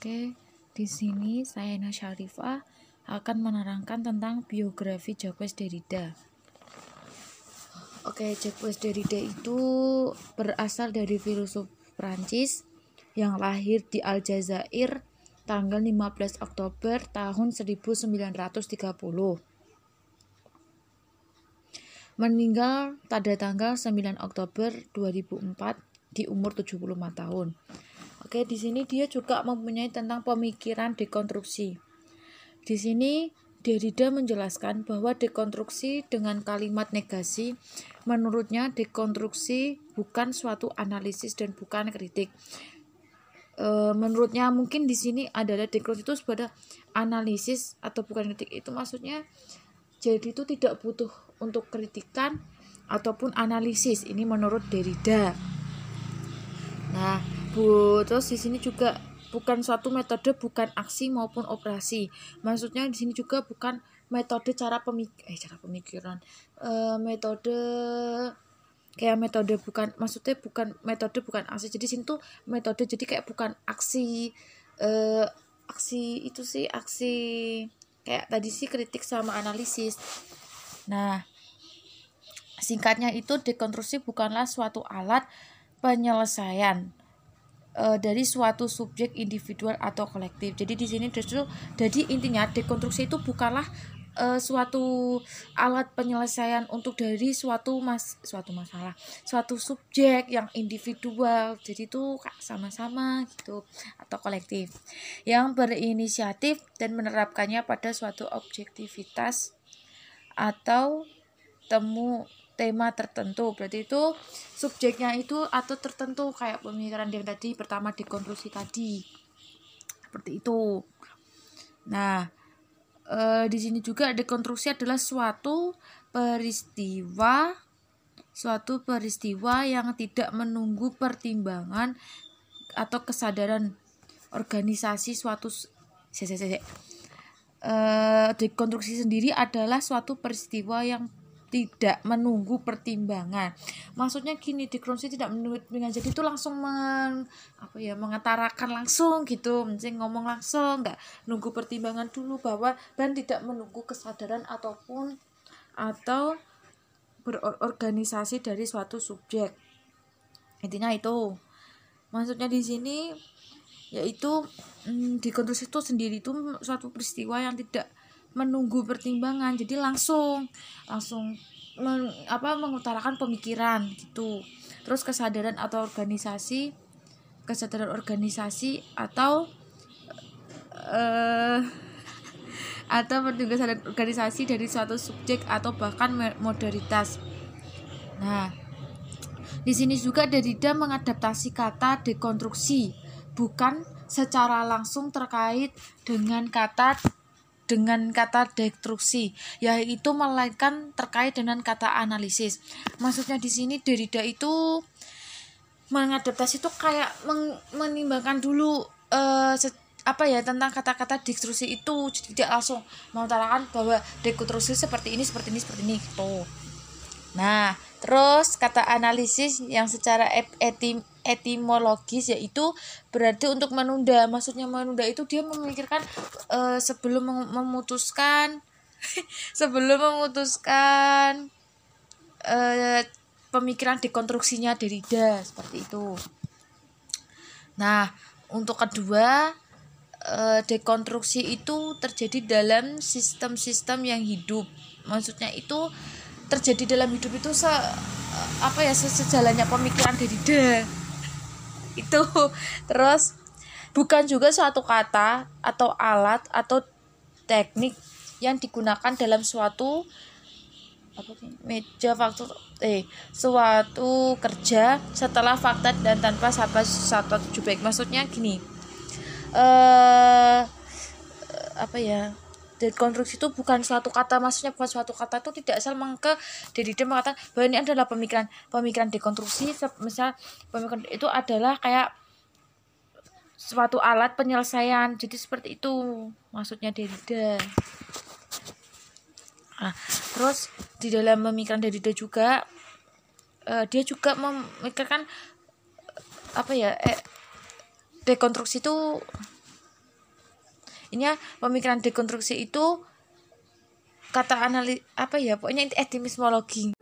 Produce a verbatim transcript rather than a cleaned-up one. Oke, di sini saya Hana Syarifah akan menerangkan tentang biografi Jacques Derrida. Oke, Jacques Derrida itu berasal dari filsuf Prancis yang lahir di Aljazair tanggal lima belas Oktober tahun seribu sembilan ratus tiga puluh. Meninggal pada tanggal sembilan Oktober dua ribu empat di umur tujuh puluh lima tahun. Oke, di sini dia juga mempunyai tentang pemikiran dekonstruksi. Di sini Derrida menjelaskan bahwa dekonstruksi dengan kalimat negasi, menurutnya dekonstruksi bukan suatu analisis dan bukan kritik. E, menurutnya mungkin di sini adalah dekonstruksi itu sebagai analisis atau bukan kritik. Itu maksudnya jadi itu tidak butuh untuk kritikan ataupun analisis. Ini menurut Derrida. Nah, bu, terus di sini juga bukan suatu metode, bukan aksi maupun operasi. Maksudnya di sini juga bukan metode cara pemik eh cara pemikiran. E, metode kayak metode bukan maksudnya bukan metode bukan aksi. Jadi sini tuh metode jadi kayak bukan aksi e, aksi itu sih aksi kayak tadi sih kritik sama analisis. Nah, singkatnya itu dekonstruksi bukanlah suatu alat penyelesaian e, dari suatu subjek individual atau kolektif. Jadi di sini justru jadi intinya dekonstruksi itu bukanlah e, suatu alat penyelesaian untuk dari suatu mas suatu masalah, suatu subjek yang individual. Jadi itu sama-sama gitu atau kolektif yang berinisiatif dan menerapkannya pada suatu objektivitas atau temu tema tertentu. Berarti itu subjeknya itu atau tertentu kayak pemikiran yang tadi pertama dekonstruksi tadi seperti itu. Nah, e, di sini juga dekonstruksi adalah suatu peristiwa suatu peristiwa yang tidak menunggu pertimbangan atau kesadaran organisasi suatu se -se -se. E, dekonstruksi sendiri adalah suatu peristiwa yang tidak menunggu pertimbangan. Maksudnya gini, dekonstruksi tidak menunggu pertimbangan. Jadi itu langsung meng, apa ya, mengetarakan langsung gitu, mesti ngomong langsung, nggak nunggu pertimbangan dulu bahwa dan tidak menunggu kesadaran ataupun atau berorganisasi dari suatu subjek. Intinya itu. Maksudnya di sini yaitu hmm, dekonstruksi itu sendiri itu suatu peristiwa yang tidak menunggu pertimbangan, jadi langsung langsung men, apa mengutarakan pemikiran gitu. Terus kesadaran atau organisasi kesadaran organisasi atau eh atau menunggu kesadaran organisasi dari suatu subjek atau bahkan modalitas. Nah, di sini juga Derrida mengadaptasi kata dekonstruksi bukan secara langsung terkait dengan kata dengan kata dekonstruksi, yaitu melainkan terkait dengan kata analisis. Maksudnya di sini Derrida itu mengadaptasi itu kayak menimbangkan dulu eh, apa ya tentang kata-kata dekonstruksi itu, jadi tidak langsung mengutarakan bahwa dekonstruksi seperti ini, seperti ini, seperti ini gitu. Nah, terus kata analisis yang secara etim etimologis yaitu berarti untuk menunda. Maksudnya menunda itu dia memikirkan e, sebelum memutuskan sebelum memutuskan e, pemikiran dekonstruksinya Derrida seperti itu. Nah, untuk kedua, e, dekonstruksi itu terjadi dalam sistem-sistem yang hidup. Maksudnya itu terjadi dalam hidup itu se apa ya sejalannya pemikiran Derrida itu. Terus bukan juga suatu kata atau alat atau teknik yang digunakan dalam suatu apa meja faktor eh suatu kerja setelah fakta dan tanpa satu satu jubek. Maksudnya gini, eh apa ya dekonstruksi itu bukan suatu kata, maksudnya bukan suatu kata itu tidak asal mengke Derrida mengatakan bahwa ini adalah pemikiran pemikiran dekonstruksi. Misal pemikiran itu adalah kayak suatu alat penyelesaian, jadi seperti itu maksudnya Derrida. Nah, terus di dalam pemikiran Derrida juga uh, dia juga memikirkan apa ya eh, dekonstruksi itu Ini pemikiran dekonstruksi itu kata analis apa ya, pokoknya etimologi.